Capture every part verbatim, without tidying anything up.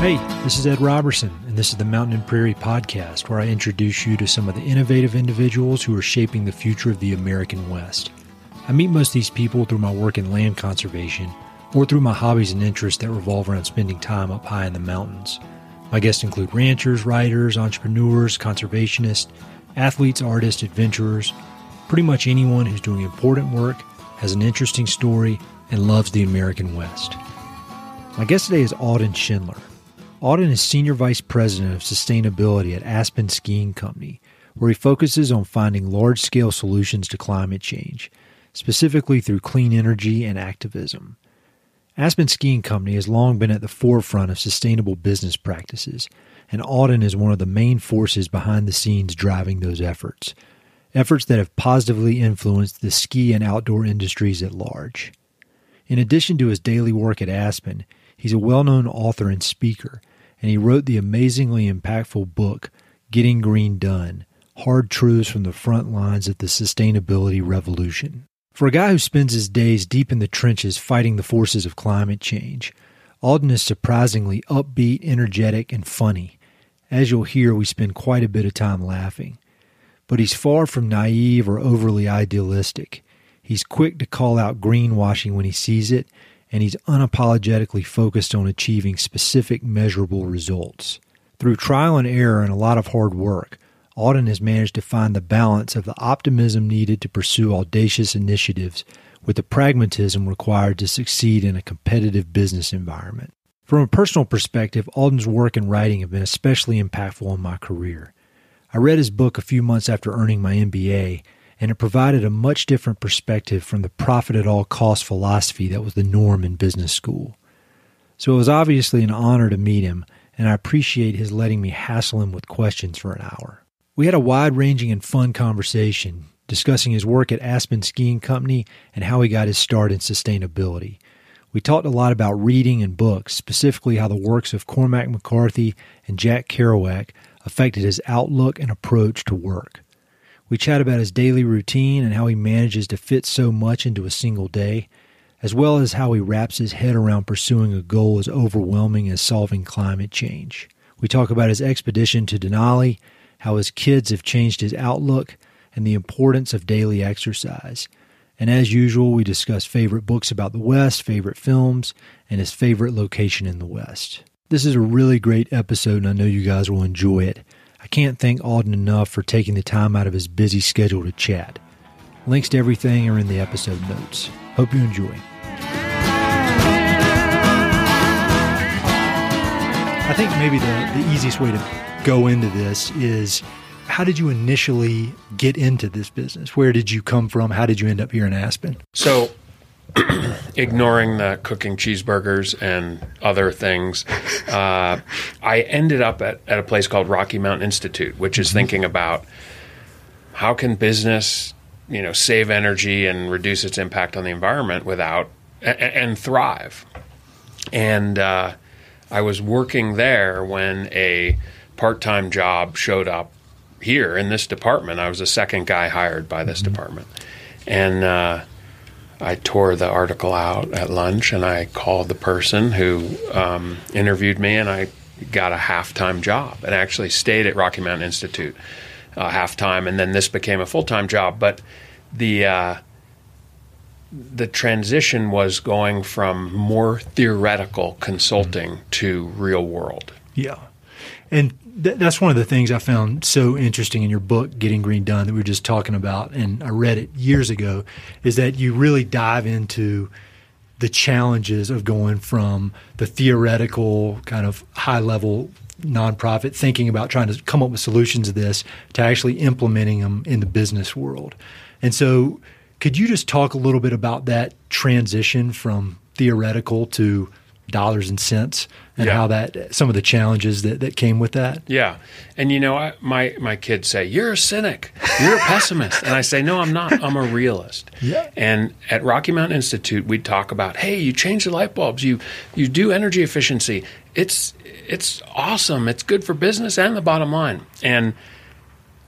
Hey, this is Ed Robertson, and this is the Mountain and Prairie Podcast, where I introduce you to some of the innovative individuals who are shaping the future of the American West. I meet most of these people through my work in land conservation, or through my hobbies and interests that revolve around spending time up high in the mountains. My guests include ranchers, writers, entrepreneurs, conservationists, athletes, artists, adventurers, pretty much anyone who's doing important work, has an interesting story, and loves the American West. My guest today is Auden Schendler. Auden is Senior Vice President of Sustainability at Aspen Skiing Company, where he focuses on finding large-scale solutions to climate change, specifically through clean energy and activism. Aspen Skiing Company has long been at the forefront of sustainable business practices, and Auden is one of the main forces behind the scenes driving those efforts, efforts that have positively influenced the ski and outdoor industries at large. In addition to his daily work at Aspen, he's a well-known author and speaker, and he wrote the amazingly impactful book, Getting Green Done: Hard Truths from the Front Lines of the Sustainability Revolution. For a guy who spends his days deep in the trenches fighting the forces of climate change, Auden is surprisingly upbeat, energetic, and funny. As you'll hear, we spend quite a bit of time laughing. But he's far from naive or overly idealistic. He's quick to call out greenwashing when he sees it, and he's unapologetically focused on achieving specific measurable results. Through trial and error and a lot of hard work, Auden has managed to find the balance of the optimism needed to pursue audacious initiatives with the pragmatism required to succeed in a competitive business environment. From a personal perspective, Auden's work and writing have been especially impactful in my career. I read his book a few months after earning my M B A, and it provided a much different perspective from the profit-at-all-cost philosophy that was the norm in business school. So it was obviously an honor to meet him, and I appreciate his letting me hassle him with questions for an hour. We had a wide-ranging and fun conversation, discussing his work at Aspen Skiing Company and how he got his start in sustainability. We talked a lot about reading and books, specifically how the works of Cormac McCarthy and Jack Kerouac affected his outlook and approach to work. We chat about his daily routine and how he manages to fit so much into a single day, as well as how he wraps his head around pursuing a goal as overwhelming as solving climate change. We talk about his expedition to Denali, how his kids have changed his outlook, and the importance of daily exercise. And as usual, we discuss favorite books about the West, favorite films, and his favorite location in the West. This is a really great episode, and I know you guys will enjoy it. I can't thank Auden enough for taking the time out of his busy schedule to chat. Links to everything are in the episode notes. Hope you enjoy. I think maybe the, the easiest way to go into this is, how did you initially get into this business? Where did you come from? How did you end up here in Aspen? So, ignoring the cooking cheeseburgers and other things, uh, I ended up at, at a place called Rocky Mountain Institute, which is thinking about how can business, you know, save energy and reduce its impact on the environment without and, and thrive. And uh, I was working there when a part-time job showed up here in this department. I was the second guy hired by this mm-hmm. department, and uh, I tore the article out at lunch, and I called the person who um, interviewed me, and I got a half-time job and actually stayed at Rocky Mountain Institute uh, half-time, and then this became a full-time job. But the uh, the transition was going from more theoretical consulting mm-hmm. to real world. Yeah. And th- that's one of the things I found so interesting in your book, Getting Green Done, that we were just talking about, and I read it years ago, is that you really dive into the challenges of going from the theoretical kind of high-level nonprofit thinking about trying to come up with solutions to this to actually implementing them in the business world. And so could you just talk a little bit about that transition from theoretical to dollars and cents, and yeah. how that some of the challenges that, that came with that. Yeah. And, you know, I, my, my kids say, you're a cynic, you're a pessimist. And I say, no, I'm not. I'm a realist. Yeah. And at Rocky Mountain Institute, we talk about, hey, you change the light bulbs, you you do energy efficiency. It's it's awesome. It's good for business and the bottom line. And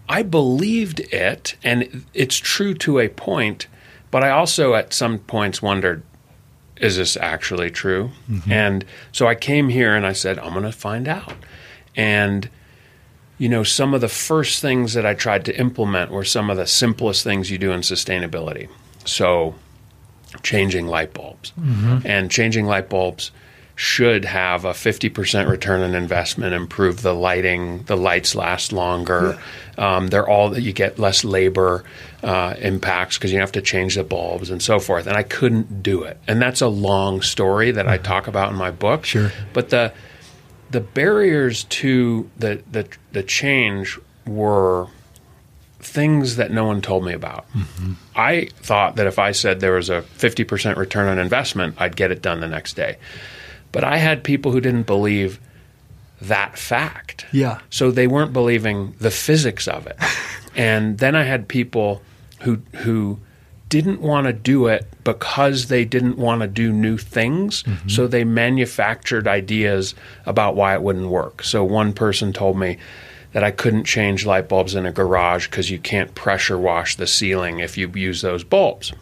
I believed it, and it's true to a point, but I also at some points wondered, is this actually true? Mm-hmm. And so I came here and I said, I'm going to find out. And, you know, some of the first things that I tried to implement were some of the simplest things you do in sustainability. So changing light bulbs. Mm-hmm. And changing light bulbs should have a fifty percent return on investment, improve the lighting, the lights last longer. Yeah. Um, they're all that you get less labor uh, impacts because you have to change the bulbs and so forth. And I couldn't do it. And that's a long story that I talk about in my book. Sure. But the the barriers to the the, the change were things that no one told me about. Mm-hmm. I thought that if I said there was a fifty percent return on investment, I'd get it done the next day. But I had people who didn't believe that fact. Yeah. So they weren't believing the physics of it. And then I had people who who didn't want to do it because they didn't want to do new things. Mm-hmm. So they manufactured ideas about why it wouldn't work. So one person told me that I couldn't change light bulbs in a garage because you can't pressure wash the ceiling if you use those bulbs.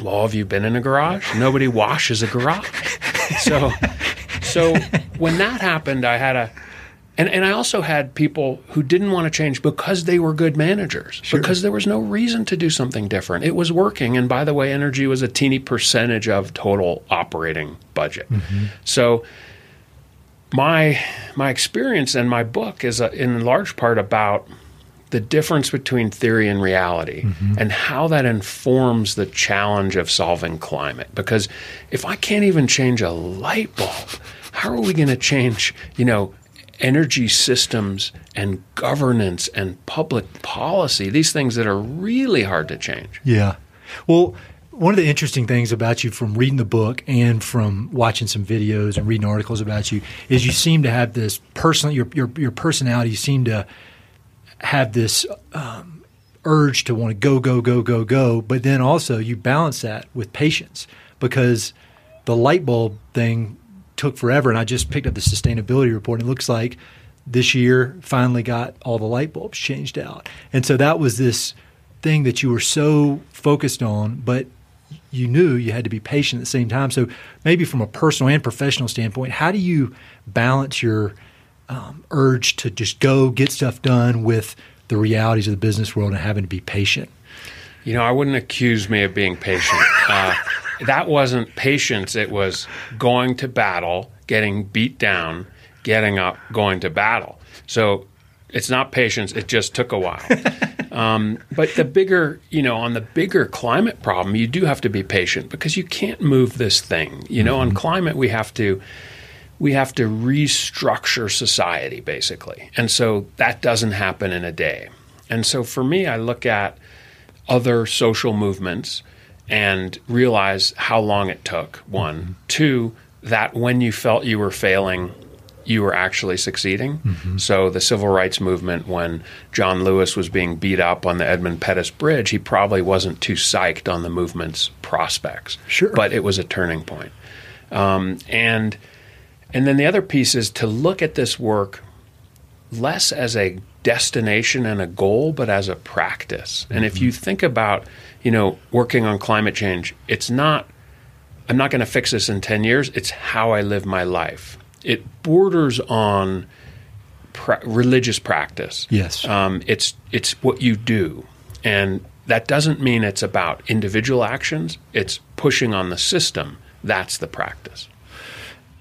Well, have you been in a garage? Nobody washes a garage. So so when that happened, I had a and, – and I also had people who didn't want to change because they were good managers. Sure. Because there was no reason to do something different. It was working. And by the way, energy was a teeny percentage of total operating budget. Mm-hmm. So my my experience and my book is a, in large part about the difference between theory and reality, mm-hmm. and how that informs the challenge of solving climate. Because if I can't even change a light bulb, how are we going to change, you know, energy systems and governance and public policy, these things that are really hard to change? Yeah. Well, one of the interesting things about you from reading the book and from watching some videos and reading articles about you is you seem to have this personal, your, your, your personality, you seem to have this um, urge to want to go, go, go, go, go. But then also you balance that with patience, because the light bulb thing took forever. And I just picked up the sustainability report. And it looks like this year finally got all the light bulbs changed out. And so that was this thing that you were so focused on, but you knew you had to be patient at the same time. So maybe from a personal and professional standpoint, how do you balance your Um, urge to just go get stuff done with the realities of the business world and having to be patient? You know, I wouldn't accuse me of being patient. Uh, that wasn't patience. It was going to battle, getting beat down, getting up, going to battle. So it's not patience. It just took a while. Um, but the bigger, you know, on the bigger climate problem, you do have to be patient because you can't move this thing. You know, mm-hmm. on climate, we have to we have to restructure society, basically. And so that doesn't happen in a day. And so for me, I look at other social movements and realize how long it took, one. Mm-hmm. Two, that when you felt you were failing, you were actually succeeding. Mm-hmm. So the civil rights movement, when John Lewis was being beat up on the Edmund Pettus Bridge, he probably wasn't too psyched on the movement's prospects. Sure. But it was a turning point. Um, and... And then the other piece is to look at this work less as a destination and a goal, but as a practice. And mm-hmm. if you think about, you know, working on climate change, it's not, I'm not going to fix this in ten years. It's how I live my life. It borders on pra- religious practice. Yes. Um, it's, it's what you do. And that doesn't mean it's about individual actions. It's pushing on the system. That's the practice.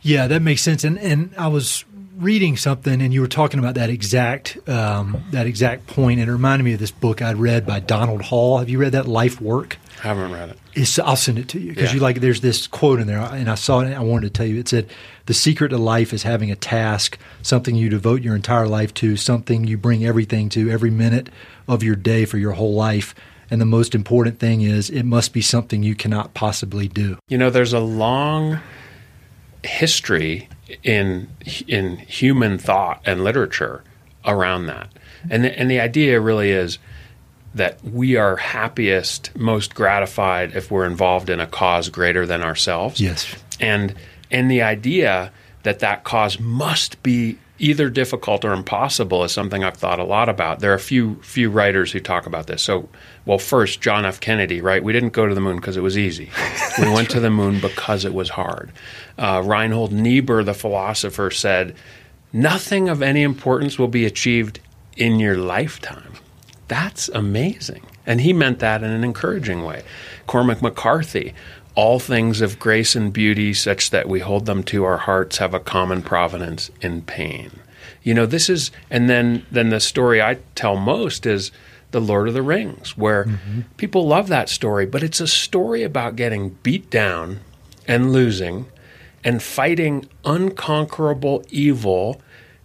Yeah, that makes sense. And and I was reading something, and you were talking about that exact um, that exact point, and it reminded me of this book I read by Donald Hall. Have you read that, Life Work? I haven't read it. It's, I'll send it to you because yeah. you like. There's this quote in there, and I saw it, and I wanted to tell you. It said, "The secret to life is having a task, something you devote your entire life to, something you bring everything to, every minute of your day for your whole life. And the most important thing is it must be something you cannot possibly do." You know, there's a long history in in human thought and literature around that. And the, and the idea really is that we are happiest, most gratified if we're involved in a cause greater than ourselves. Yes. And and the idea that that cause must be either difficult or impossible is something I've thought a lot about. There are a few few writers who talk about this. So, well, first, John F. Kennedy, right? We didn't go to the moon because it was easy. We went right. to the moon because it was hard. Uh, Reinhold Niebuhr, the philosopher, said, nothing of any importance will be achieved in your lifetime. That's amazing. And he meant that in an encouraging way. Cormac McCarthy, all things of grace and beauty such that we hold them to our hearts have a common provenance in pain. You know, this is, and then then the story I tell most is The Lord of the Rings, where mm-hmm. people love that story, but it's a story about getting beat down and losing and fighting unconquerable evil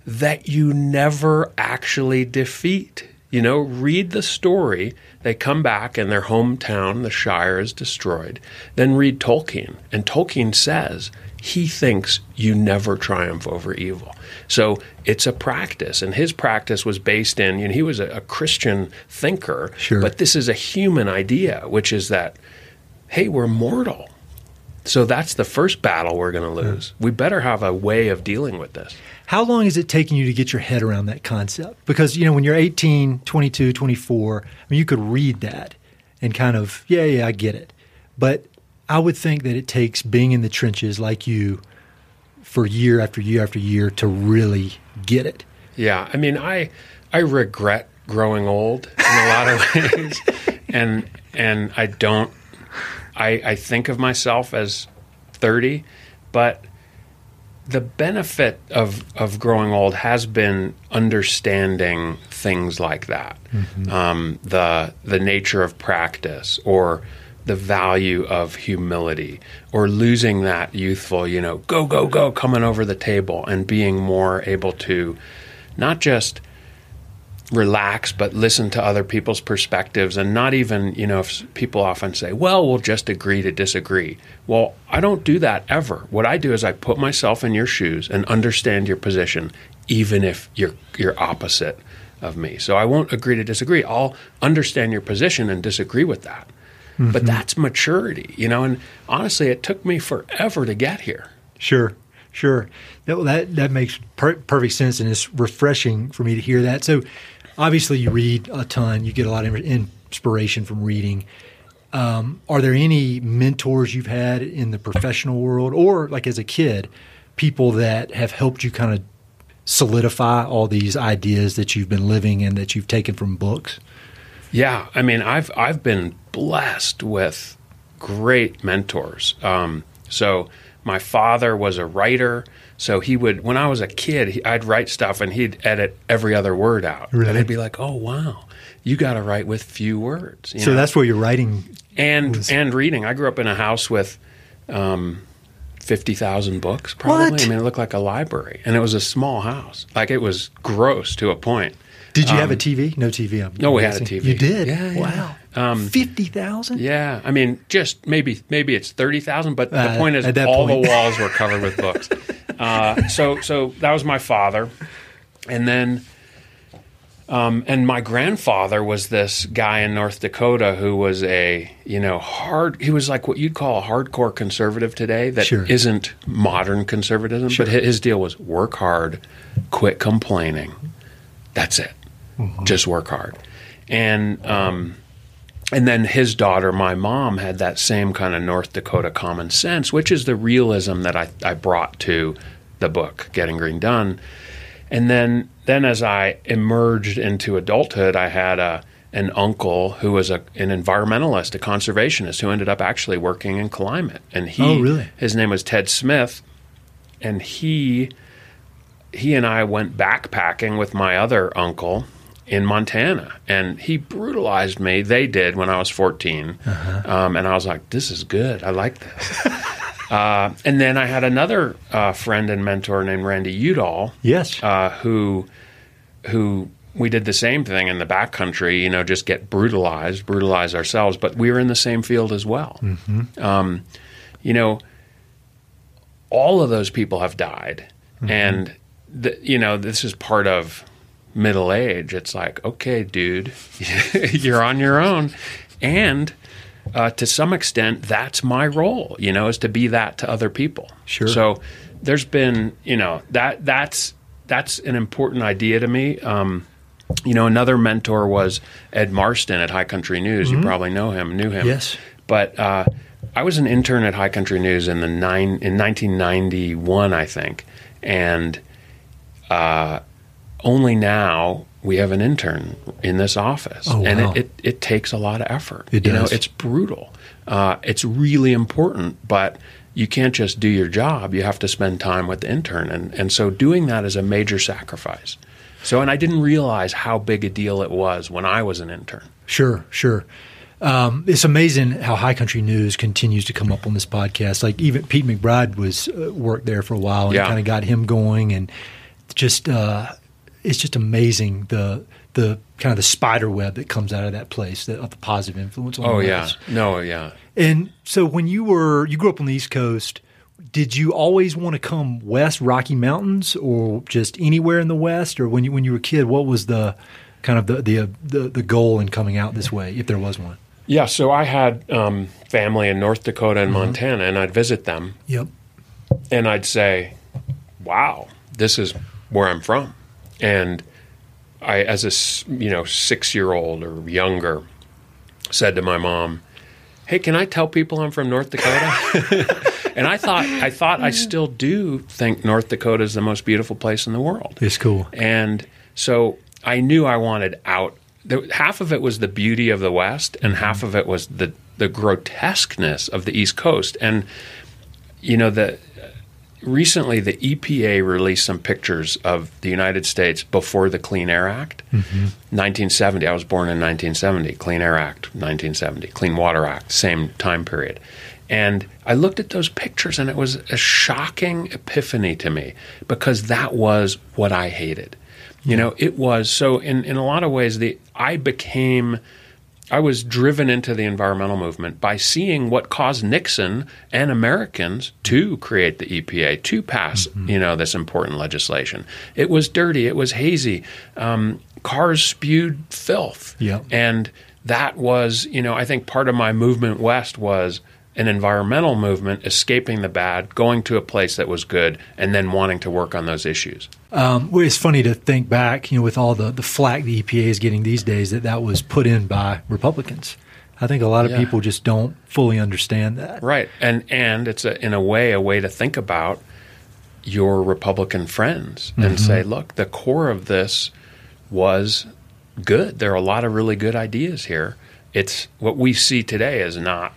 that you never actually defeat. You know, read the story. They come back and their hometown, the Shire, is destroyed. Then read Tolkien. And Tolkien says he thinks you never triumph over evil. So it's a practice. And his practice was based in, you know, he was a, a Christian thinker. Sure. But this is a human idea, which is that, hey, we're mortal. So that's the first battle we're going to lose. Yeah. We better have a way of dealing with this. How long is it taking you to get your head around that concept? Because, you know, when you're eighteen, twenty-two, twenty-four, I mean, you could read that and kind of, yeah, yeah, I get it. But I would think that it takes being in the trenches like you for year after year after year to really get it. Yeah. I mean, I I regret growing old in a lot of ways. And, and I don't I, I think of myself as thirty, but the benefit of, of growing old has been understanding things like that, mm-hmm. um, the the nature of practice or the value of humility or losing that youthful, you know, go, go, go, coming over the table and being more able to not just relax, but listen to other people's perspectives and not even, you know, if people often say, well, we'll just agree to disagree. Well, I don't do that ever. What I do is I put myself in your shoes and understand your position, even if you're, you're opposite of me. So I won't agree to disagree. I'll understand your position and disagree with that. Mm-hmm. But that's maturity, you know, and honestly, it took me forever to get here. Sure. Sure. That, that, that makes per- perfect sense, and it's refreshing for me to hear that. So obviously you read a ton. You get a lot of inspiration from reading. Um, are there any mentors you've had in the professional world or, like, as a kid, people that have helped you kind of solidify all these ideas that you've been living and that you've taken from books? Yeah. I mean, I've I've been blessed with great mentors. Um, so – My father was a writer, so he would, when I was a kid, he, I'd write stuff and he'd edit every other word out. Really? And I'd be like, oh, wow, you got to write with few words. You so know? That's where you're writing. And was... and reading. I grew up in a house with um, fifty thousand books probably. What? I mean, it looked like a library. And it was a small house. Like, it was gross to a point. Did you um, have a T V? No T V. I'm no, we guessing. Had a T V. You did? Yeah. Wow. Yeah. Um, fifty thousand? Yeah. I mean, just maybe maybe it's thirty thousand, but uh, the point is all point. The walls were covered with books. Uh, so so that was my father. And then um, and my grandfather was this guy in North Dakota who was a, you know, hard – he was like what you'd call a hardcore conservative today that sure. isn't modern conservatism. Sure. But his deal was work hard, quit complaining. That's it. Mm-hmm. Just work hard. And um, and then his daughter, my mom, had that same kind of North Dakota common sense, which is the realism that I, I brought to the book, Getting Green Done. And then then as I emerged into adulthood, I had a an uncle who was a, an environmentalist, a conservationist, who ended up actually working in climate. And he, oh, really? His name was Ted Smith, and he... He and I went backpacking with my other uncle in Montana, and he brutalized me. They did when I was fourteen, uh-huh. um, and I was like, this is good. I like this. uh, and then I had another uh, friend and mentor named Randy Udall, yes. uh, who who we did the same thing in the backcountry, you know, just get brutalized, brutalize ourselves, but we were in the same field as well. Mm-hmm. Um, you know, all of those people have died, mm-hmm. and The, you know, this is part of middle age. It's like, okay, dude, you're on your own. And uh, to some extent, that's my role, you know, is to be that to other people. Sure. So there's been, you know, that that's that's an important idea to me. Um, you know, another mentor was Ed Marston at High Country News. Mm-hmm. You probably know him, knew him. Yes. But uh, I was an intern at High Country News in the nine in nineteen ninety-one, I think, and uh, only now we have an intern in this office, oh, wow. and it, it, it takes a lot of effort. It does. You know, it's brutal. Uh, it's really important, but you can't just do your job. You have to spend time with the intern, and and so doing that is a major sacrifice. So, and I didn't realize how big a deal it was when I was an intern. Sure, sure. Um, it's amazing how High Country News continues to come up on this podcast. Like even Pete McBride was uh, worked there for a while, and yeah. kind of got him going, and just uh, it's just amazing the the kind of the spider web that comes out of that place, the, of the positive influence. On oh the yeah, place. no yeah. And so when you were you grew up on the East Coast, did you always want to come west, Rocky Mountains, or just anywhere in the West? Or when you when you were a kid, what was the kind of the the uh, the, the goal in coming out this way, if there was one? Yeah, so I had um, family in North Dakota and mm-hmm. Montana, and I'd visit them. Yep. And I'd say, wow, this is where I'm from. And I, as a you know six-year-old or younger, said to my mom, hey, can I tell people I'm from North Dakota? And I thought I thought I still do think North Dakota is the most beautiful place in the world. It's cool. And so I knew I wanted out. Half of it was the beauty of the West, and half of it was the, the grotesqueness of the East Coast. And, you know, the recently the E P A released some pictures of the United States before the Clean Air Act. Mm-hmm. nineteen seventy, I was born in nineteen seventy, Clean Air Act, nineteen seventy, Clean Water Act, same time period. And I looked at those pictures, and it was a shocking epiphany to me, because that was what I hated. You know, it was so in, in a lot of ways, the I became I was driven into the environmental movement by seeing what caused Nixon and Americans to create the E P A, to pass, mm-hmm. you know, this important legislation. It was dirty. It was hazy. Um, cars spewed filth. Yep. And that was, you know, I think part of my movement west was an environmental movement, escaping the bad, going to a place that was good, and then wanting to work on those issues. Um, well, it's funny to think back, you know, with all the, the flack the E P A is getting these days, that that was put in by Republicans. I think a lot of yeah. people just don't fully understand that. Right. And and it's, a, in a way, a way to think about your Republican friends mm-hmm. and say, look, the core of this was good. There are a lot of really good ideas here. It's what we see today is not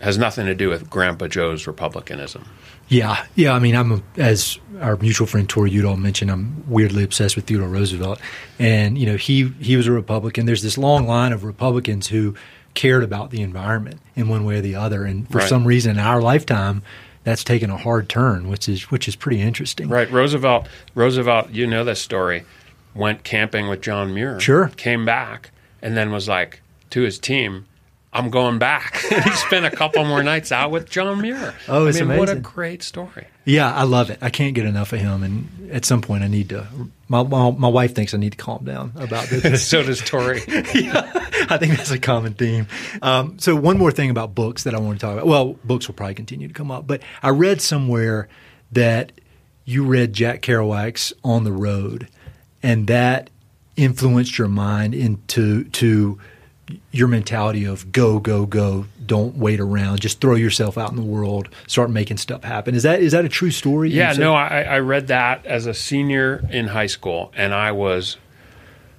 has nothing to do with Grandpa Joe's Republicanism. Yeah. Yeah. I mean, I'm, a, as our mutual friend Tori Udall mentioned, I'm weirdly obsessed with Theodore Roosevelt. And, you know, he, he was a Republican. There's this long line of Republicans who cared about the environment in one way or the other. And for right. some reason in our lifetime, that's taken a hard turn, which is, which is pretty interesting. Right. Roosevelt, Roosevelt, you know, this story, went camping with John Muir. Sure. Came back and then was like to his team, I'm going back. And he spent a couple more nights out with John Muir. Oh, it's I mean, amazing. What a great story. Yeah, I love it. I can't get enough of him. And at some point I need to my my, my wife thinks I need to calm down about this. So does Tori. Yeah, I think that's a common theme. Um, so one more thing about books that I want to talk about. Well, books will probably continue to come up. But I read somewhere that you read Jack Kerouac's On the Road, and that influenced your mind into to – your mentality of go, go, go, don't wait around, just throw yourself out in the world, start making stuff happen. Is that is that a true story? Yeah, no, I, I read that as a senior in high school, and I was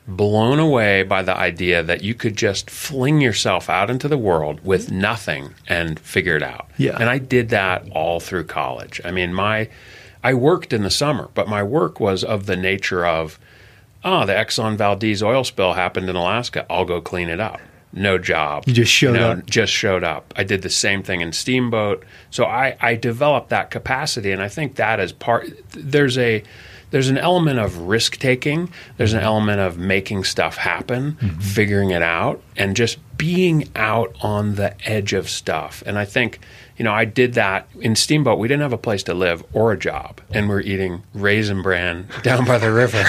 blown away by the idea that you could just fling yourself out into the world with nothing and figure it out. Yeah. And I did that all through college. I mean, my I worked in the summer, but my work was of the nature of, oh, the Exxon Valdez oil spill happened in Alaska. I'll go clean it up. No job. You just showed no, up. Just showed up. I did the same thing in Steamboat. So I, I developed that capacity, and I think that is part – there's a there's an element of risk-taking. There's an element of making stuff happen, mm-hmm. figuring it out, and just being out on the edge of stuff. And I think, you know, I did that in Steamboat. We didn't have a place to live or a job, and we're eating Raisin Bran down by the river,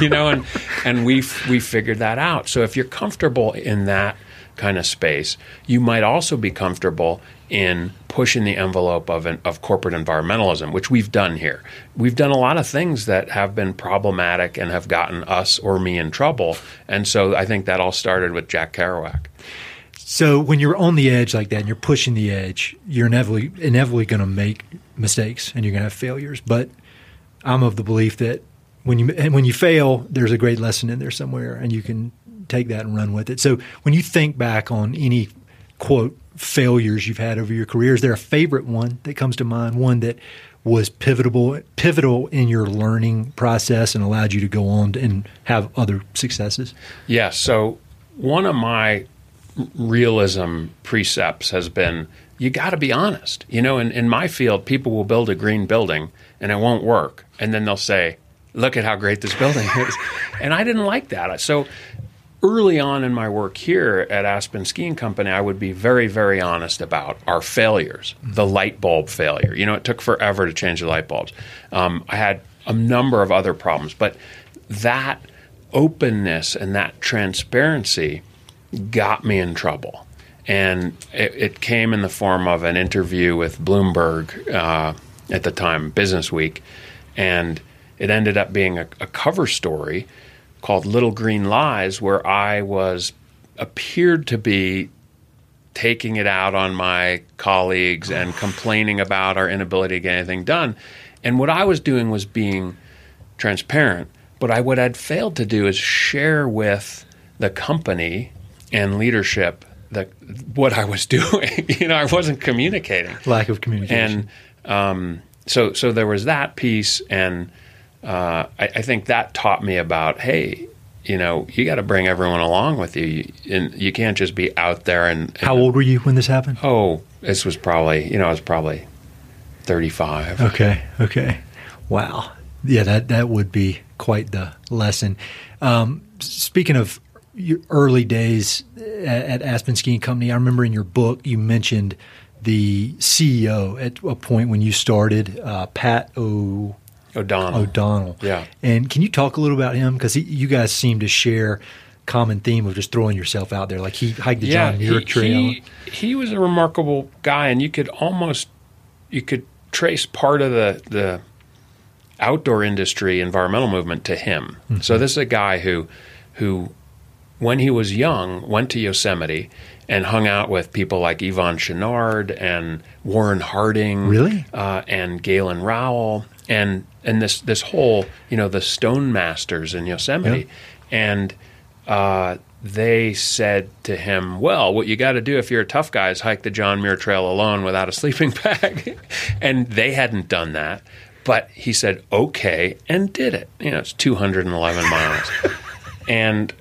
you know, and, and we we figured that out. So if you're comfortable in that kind of space, you might also be comfortable in pushing the envelope of an, of corporate environmentalism, which we've done here. We've done a lot of things that have been problematic and have gotten us or me in trouble. And so I think that all started with Jack Kerouac. So when you're on the edge like that and you're pushing the edge, you're inevitably, inevitably going to make mistakes and you're going to have failures. But I'm of the belief that when you and when you fail, there's a great lesson in there somewhere, and you can take that and run with it. So when you think back on any, quote, failures you've had over your career, is there a favorite one that comes to mind, one that was pivotal, pivotal in your learning process and allowed you to go on and have other successes? Yeah, so one of my realism precepts has been, you got to be honest. You know, in, in my field, people will build a green building and it won't work. And then they'll say, look at how great this building is. And I didn't like that. So early on in my work here at Aspen Skiing Company, I would be very, very honest about our failures, the light bulb failure. You know, it took forever to change the light bulbs. Um, I had a number of other problems, but that openness and that transparency got me in trouble. And it, it came in the form of an interview with Bloomberg, uh, at the time, Business Week. And it ended up being a, a cover story called Little Green Lies, where I was appeared to be taking it out on my colleagues and complaining about our inability to get anything done. And what I was doing was being transparent. But I, what I'd failed to do is share with the company and leadership that what I was doing. You know, I wasn't communicating. Lack of communication. And um, so, so there was that piece, and uh, I, I think that taught me about, hey, you know, you got to bring everyone along with you. you, and you can't just be out there. And, and how old were you when this happened? Oh, this was probably, you know, I was probably thirty-five. Okay, okay, wow, yeah, that that would be quite the lesson. Um, speaking of your early days at Aspen Skiing Company, I remember in your book you mentioned the C E O at a point when you started, uh, Pat o- O'Donnell. O'Donnell. Yeah. And can you talk a little about him? Because you guys seem to share common theme of just throwing yourself out there. Like he hiked the yeah, John Muir Trail. He, he was a remarkable guy, and you could almost you could trace part of the the outdoor industry environmental movement to him. Mm-hmm. So this is a guy who who. when he was young, went to Yosemite and hung out with people like Yvon Chouinard and Warren Harding, really, uh, and Galen Rowell, and and this this whole, you know, the stone masters in Yosemite, yeah. and uh, they said to him, "Well, what you got to do if you're a tough guy is hike the John Muir Trail alone without a sleeping bag," and they hadn't done that, but he said, "Okay," and did it. You know, it's two hundred eleven miles, and.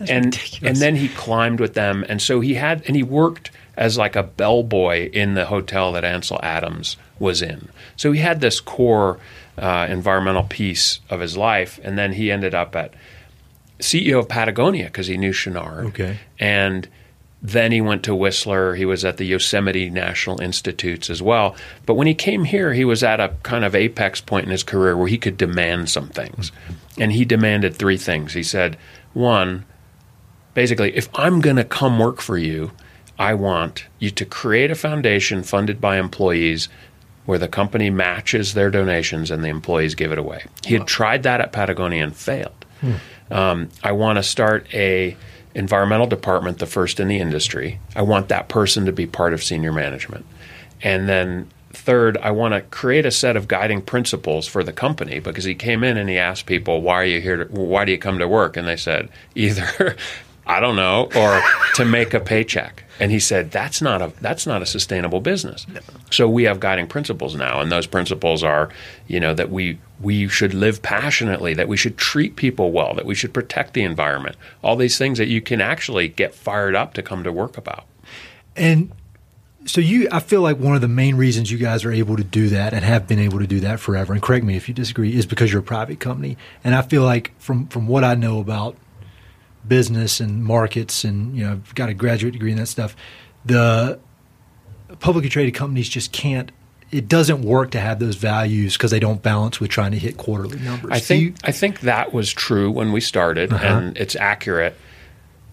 That's and ridiculous. And then he climbed with them, and so he had and he worked as like a bellboy in the hotel that Ansel Adams was in. So he had this core uh, environmental piece of his life, and then he ended up at C E O of Patagonia because he knew Chouinard. Okay, and then he went to Whistler. He was at the Yosemite National Institutes as well. But when he came here, he was at a kind of apex point in his career where he could demand some things, and he demanded three things. He said. One, basically, if I'm going to come work for you, I want you to create a foundation funded by employees where the company matches their donations and the employees give it away. He had tried that at Patagonia and failed. Hmm. Um, I want to start a environmental department, the first in the industry. I want that person to be part of senior management. And then third, I want to create a set of guiding principles for the company, because he came in and he asked people, why are you here? To, why do you come to work? And they said, either, I don't know, or to make a paycheck. And he said, that's not a that's not a sustainable business. No. So we have guiding principles now. And those principles are, you know, that we we should live passionately, that we should treat people well, that we should protect the environment, all these things that you can actually get fired up to come to work about. And so you, I feel like one of the main reasons you guys are able to do that and have been able to do that forever, and correct me if you disagree, is because you're a private company. And I feel like from, from what I know about business and markets, and you know, I've got a graduate degree in that stuff. The publicly traded companies just can't. It doesn't work to have those values because they don't balance with trying to hit quarterly numbers. I think I think that was true when we started, uh-huh. and it's accurate,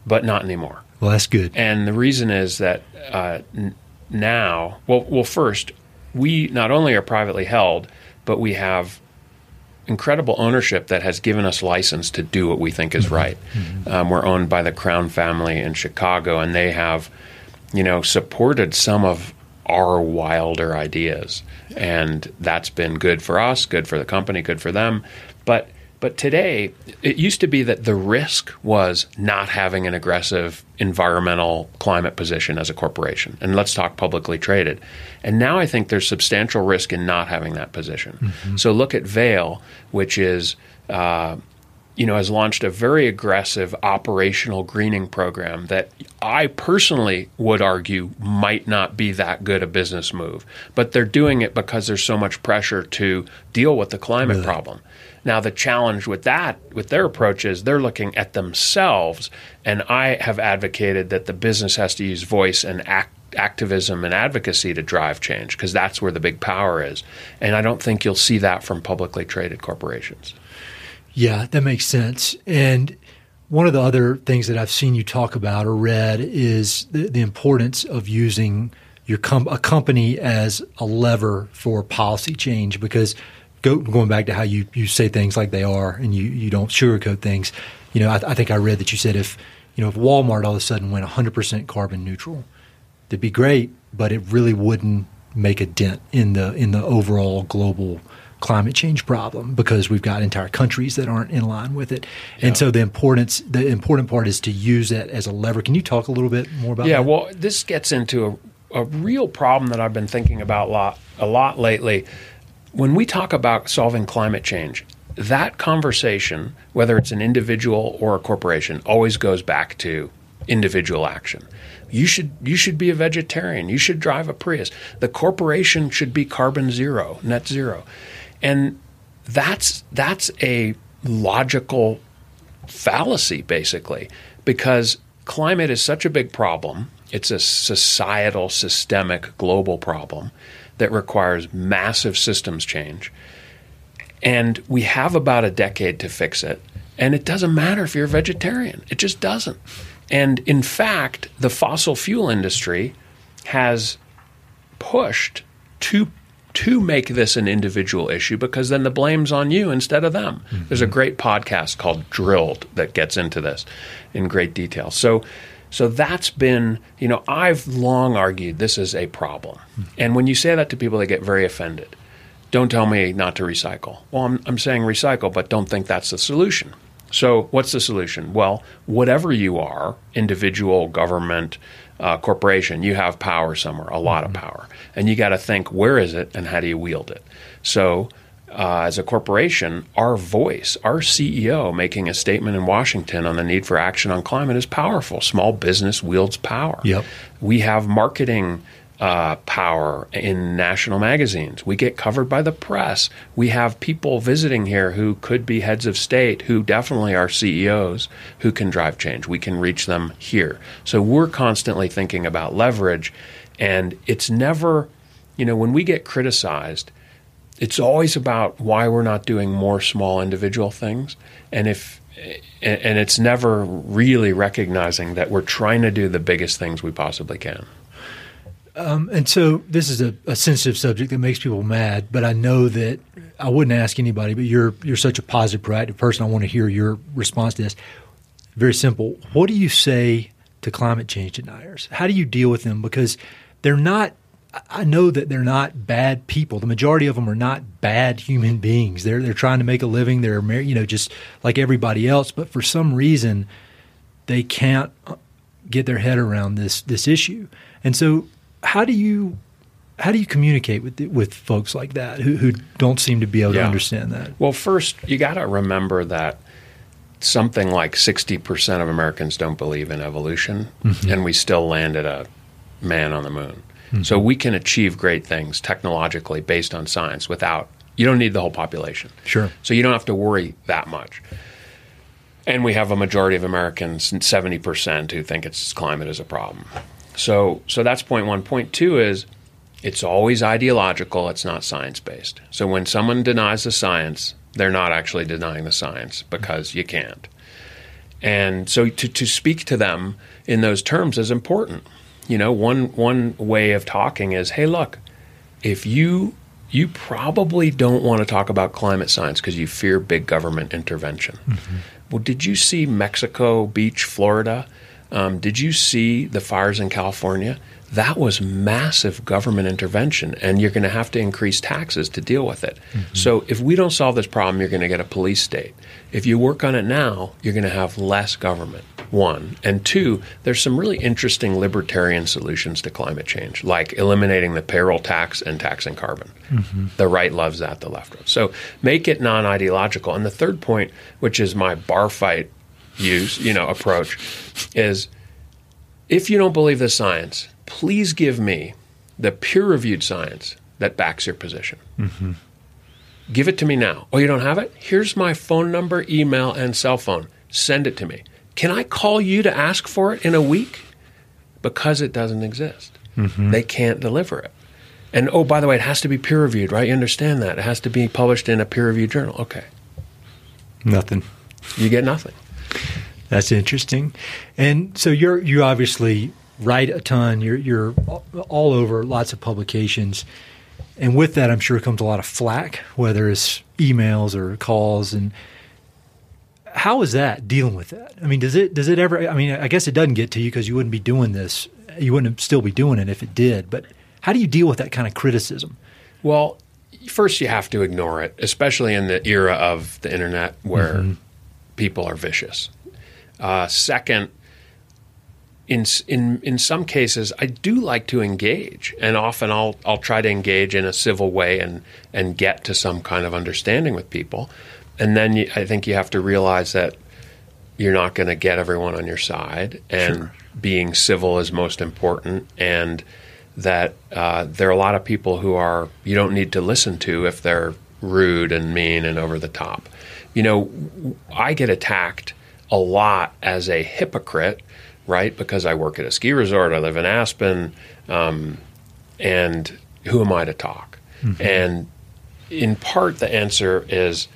but not anymore. Well, that's good. And the reason is that uh, n- now, well, well, first, we not only are privately held, but we have incredible ownership that has given us license to do what we think is mm-hmm. right. Mm-hmm. Um, we're owned by the Crown family in Chicago, and they have, you know, supported some of our wilder ideas, and that's been good for us, good for the company, good for them. But but today, it used to be that the risk was not having an aggressive environmental climate position as a corporation. And let's talk publicly traded. And now I think there's substantial risk in not having that position. Mm-hmm. So look at Vail, which is uh, you know, has launched a very aggressive operational greening program that I personally would argue might not be that good a business move. But they're doing it because there's so much pressure to deal with the climate really? problem. Now, the challenge with that, with their approach, is they're looking at themselves. And I have advocated that the business has to use voice and act, activism and advocacy to drive change, because that's where the big power is. And I don't think you'll see that from publicly traded corporations. Yeah, that makes sense. And one of the other things that I've seen you talk about or read is the, the importance of using your com- a company as a lever for policy change, because go, going back to how you, you say things like they are and you, you don't sugarcoat things, you know, I, I think I read that you said if, you know, if Walmart all of a sudden went one hundred percent carbon neutral, that'd be great, but it really wouldn't make a dent in the in the overall global climate change problem, because we've got entire countries that aren't in line with it. And yeah. so the importance, the important part is to use that as a lever. Can you talk a little bit more about yeah, that? Yeah, well, this gets into a, a real problem that I've been thinking about a lot, a lot lately. When we talk about solving climate change, that conversation, whether it's an individual or a corporation, always goes back to individual action. You should you should be a vegetarian. You should drive a Prius. The corporation should be carbon zero, net zero. And that's that's a logical fallacy, basically, because climate is such a big problem. It's a societal, systemic, global problem that requires massive systems change. And we have about a decade to fix it. And it doesn't matter if you're a vegetarian. It just doesn't. And in fact, the fossil fuel industry has pushed to to make this an individual issue, because then the blame's on you instead of them. Mm-hmm. There's a great podcast called Drilled that gets into this in great detail. So so that's been, you know, I've long argued this is a problem. Mm-hmm. And when you say that to people, they get very offended. Don't tell me not to recycle. Well, I'm, I'm saying recycle, but don't think that's the solution. So what's the solution? Well, whatever you are, individual, government, uh, corporation, you have power somewhere, a lot mm-hmm. of power. And you got to think, where is it and how do you wield it? So uh, as a corporation, our voice, our C E O making a statement in Washington on the need for action on climate is powerful. Small business wields power. Yep. We have marketing Uh, power in national magazines. We get covered by the press. We have people visiting here who could be heads of state, who definitely are C E Os, who can drive change. We can reach them here. So we're constantly thinking about leverage. And it's never, you know, when we get criticized, it's always about why we're not doing more small individual things. And if and it's never really recognizing that we're trying to do the biggest things we possibly can. Um, and so this is a, a sensitive subject that makes people mad, but I know that I wouldn't ask anybody, but you're you're such a positive, proactive person. I want to hear your response to this. Very simple. What do you say to climate change deniers? How do you deal with them? Because they're not – I know that they're not bad people. The majority of them are not bad human beings. They're they're trying to make a living. They're, you know, just like everybody else. But for some reason, they can't get their head around this this issue. And so – How do you how do you communicate with with folks like that who, who don't seem to be able yeah. to understand that? Well, first, you got to remember that something like sixty percent of Americans don't believe in evolution, mm-hmm. and we still landed a man on the moon. Mm-hmm. So we can achieve great things technologically based on science without – you don't need the whole population. Sure. So you don't have to worry that much. And we have a majority of Americans, seventy percent, who think it's climate is a problem. So, so that's point one. Point two is it's always ideological. It's not science-based. So when someone denies the science, they're not actually denying the science because you can't. And so to, to speak to them in those terms is important. You know, one one way of talking is, hey, look, if you you probably don't want to talk about climate science because you fear big government intervention. Mm-hmm. Well, did you see Mexico Beach, Florida? Um, did you see the fires in California? That was massive government intervention, and you're going to have to increase taxes to deal with it. Mm-hmm. So if we don't solve this problem, you're going to get a police state. If you work on it now, you're going to have less government, one. And two, there's some really interesting libertarian solutions to climate change, like eliminating the payroll tax and taxing carbon. Mm-hmm. The right loves that, the left loves. So make it non-ideological. And the third point, which is my bar fight use, you know, approach, is if you don't believe the science, please give me the peer-reviewed science that backs your position. Mm-hmm. Give it to me now. Oh, you don't have it? Here's my phone number, email, and cell phone. Send it to me. Can I call you to ask for it in a week? Because it doesn't exist. Mm-hmm. They can't deliver it. And, oh, by the way, it has to be peer-reviewed, right? You understand that. It has to be published in a peer-reviewed journal. Okay. Nothing. You get nothing. That's interesting. And so you're you obviously – write a ton. You're you're all over lots of publications, and with that, I'm sure comes a lot of flack, whether it's emails or calls. And how is that dealing with that? I mean, does it does it ever? I mean, I guess it doesn't get to you because you wouldn't be doing this. You wouldn't still be doing it if it did. But how do you deal with that kind of criticism? Well, first you have to ignore it, especially in the era of the internet where mm-hmm. people are vicious. Uh, second. In in in some cases, I do like to engage, and often I'll I'll try to engage in a civil way and and get to some kind of understanding with people. And then you, I think you have to realize that you're not going to get everyone on your side, and sure. being civil is most important, and that uh, there are a lot of people who are you don't need to listen to if they're rude and mean and over the top. You know, I get attacked a lot as a hypocrite. Right? Because I work at a ski resort, I live in Aspen, um, and who am I to talk? Mm-hmm. And in part, the answer is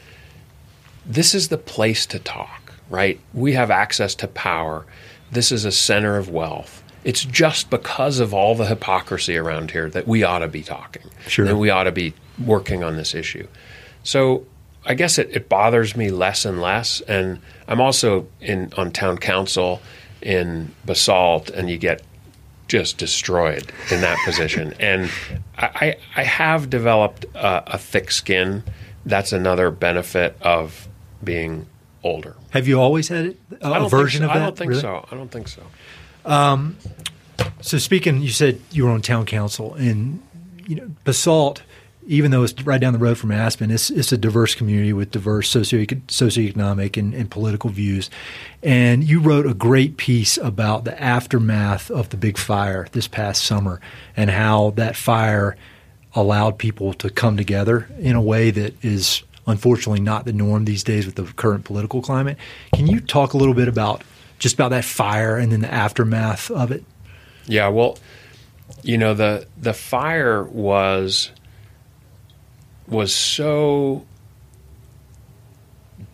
this is the place to talk, right? We have access to power. This is a center of wealth. It's just because of all the hypocrisy around here that we ought to be talking. Sure. And we ought to be working on this issue. So I guess it, it bothers me less and less. And I'm also in on town council in Basalt, and you get just destroyed in that position. And I, I have developed a, a thick skin. That's another benefit of being older. Have you always had a version of that? I don't think so. I don't think so. Um, so speaking, you said you were on town council, and you know Basalt, even though it's right down the road from Aspen, it's, it's a diverse community with diverse socioe- socioeconomic and, and political views. And you wrote a great piece about the aftermath of the big fire this past summer and how that fire allowed people to come together in a way that is unfortunately not the norm these days with the current political climate. Can you talk a little bit about just about that fire and then the aftermath of it? Yeah, well, you know, the the fire was – was so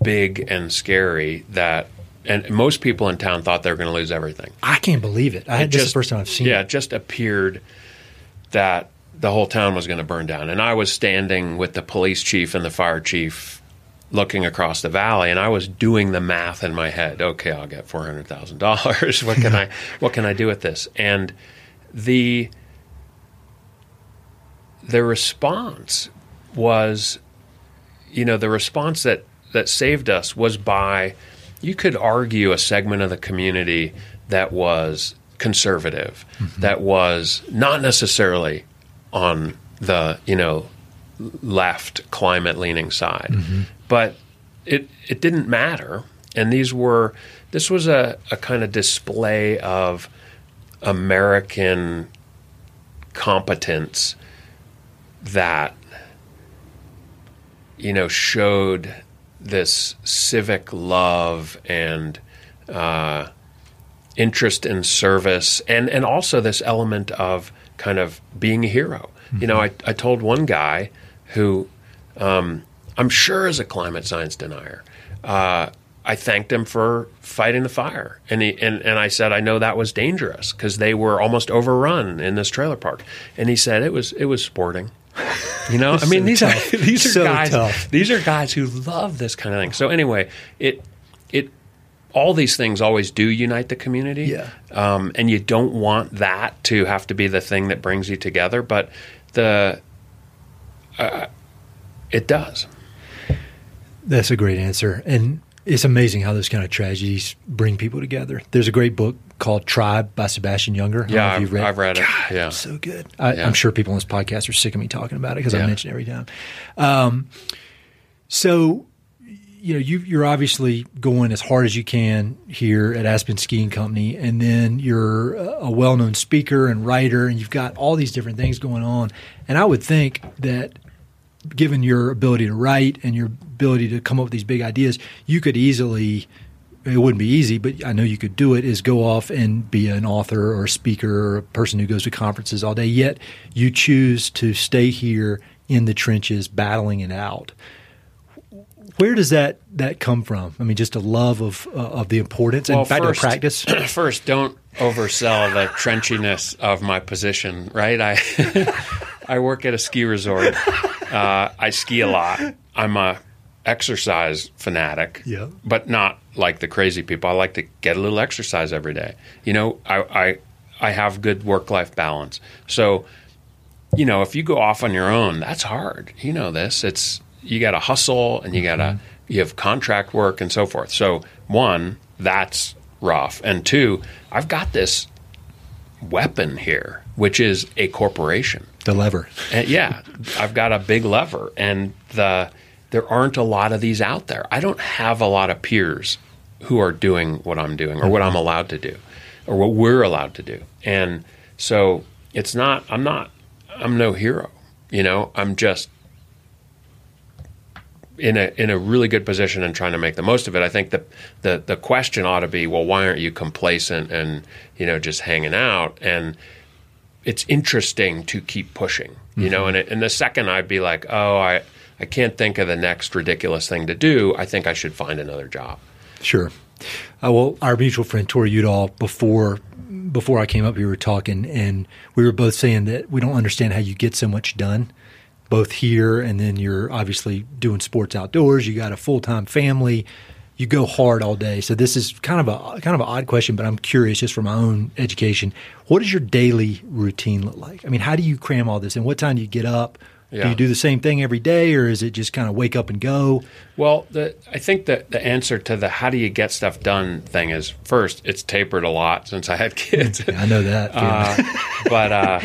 big and scary that and most people in town thought they were going to lose everything. I can't believe it. I, it this just, is the first time I've seen yeah, it. Yeah, it just appeared that the whole town was going to burn down. And I was standing with the police chief and the fire chief looking across the valley, and I was doing the math in my head. Okay, I'll get four hundred thousand dollars. What can I what can I do with this? And the the response was, you know, the response that, that saved us was by, you could argue, a segment of the community that was conservative, mm-hmm. that was not necessarily on the, you know, left climate-leaning side. Mm-hmm. But it it didn't matter. And these were, this was a, a kind of display of American competence that, you know, showed this civic love and uh, interest in service, and, and also this element of kind of being a hero. Mm-hmm. You know, I, I told one guy who um, I'm sure is a climate science denier, uh, I thanked him for fighting the fire. And he, and, and I said, I know that was dangerous because they were almost overrun in this trailer park. And he said, it was it was sporting. You know, I mean, so these tough. are these are so guys tough. These are guys who love this kind of thing. So anyway, it it all these things always do unite the community. Yeah. Um, and you don't want that to have to be the thing that brings you together, but the uh, it does. That's a great answer. And it's amazing how those kind of tragedies bring people together. There's a great book called Tribe by Sebastian Younger. I yeah, don't know if you've read I've read it. God, yeah. It's so good. I, yeah. I'm sure people on this podcast are sick of me talking about it because yeah. I mention it every time. Um, so, you know, you, you're obviously going as hard as you can here at Aspen Skiing Company, and then you're a well-known speaker and writer, and you've got all these different things going on. And I would think that given your ability to write and your ability to come up with these big ideas, you could easily – it wouldn't be easy, but I know you could do it – is go off and be an author or a speaker or a person who goes to conferences all day, yet you choose to stay here in the trenches battling it out. Where does that, that come from? I mean, just a love of uh, of the importance well, and back first, to practice? First, don't oversell the trenchiness of my position, right? I I work at a ski resort. Uh, I ski a lot. I'm a exercise fanatic, yeah. but not like the crazy people. I like to get a little exercise every day. You know, I I, I have good work-life balance. So, you know, if you go off on your own, that's hard. You know this. It's you got to hustle and you got to mm-hmm. you have contract work and so forth. So, one, that's rough. And two, I've got this weapon here, which is a corporation. The lever. And yeah. I've got a big lever, and the there aren't a lot of these out there. I don't have a lot of peers who are doing what I'm doing or what I'm allowed to do or what we're allowed to do. And so it's not – I'm not – I'm no hero, you know. I'm just in a in a really good position and trying to make the most of it. I think the the, the question ought to be, well, why aren't you complacent and, you know, just hanging out? And – it's interesting to keep pushing, you know, mm-hmm. and, it, and the second I'd be like, oh, I, I can't think of the next ridiculous thing to do. I think I should find another job. Sure. Uh, well, our mutual friend, Tori Udall, before before I came up, we were talking, and we were both saying that we don't understand how you get so much done, both here and then you're obviously doing sports outdoors. You got a full-time family. You go hard all day. So this is kind of a kind of an odd question, but I'm curious just for my own education. What does your daily routine look like? I mean, how do you cram all this? And what time do you get up? Yeah. Do you do the same thing every day, or is it just kind of wake up and go? Well, the, I think that the answer to the how do you get stuff done thing is, first, it's tapered a lot since I had kids. Yeah, I know that. uh, but uh,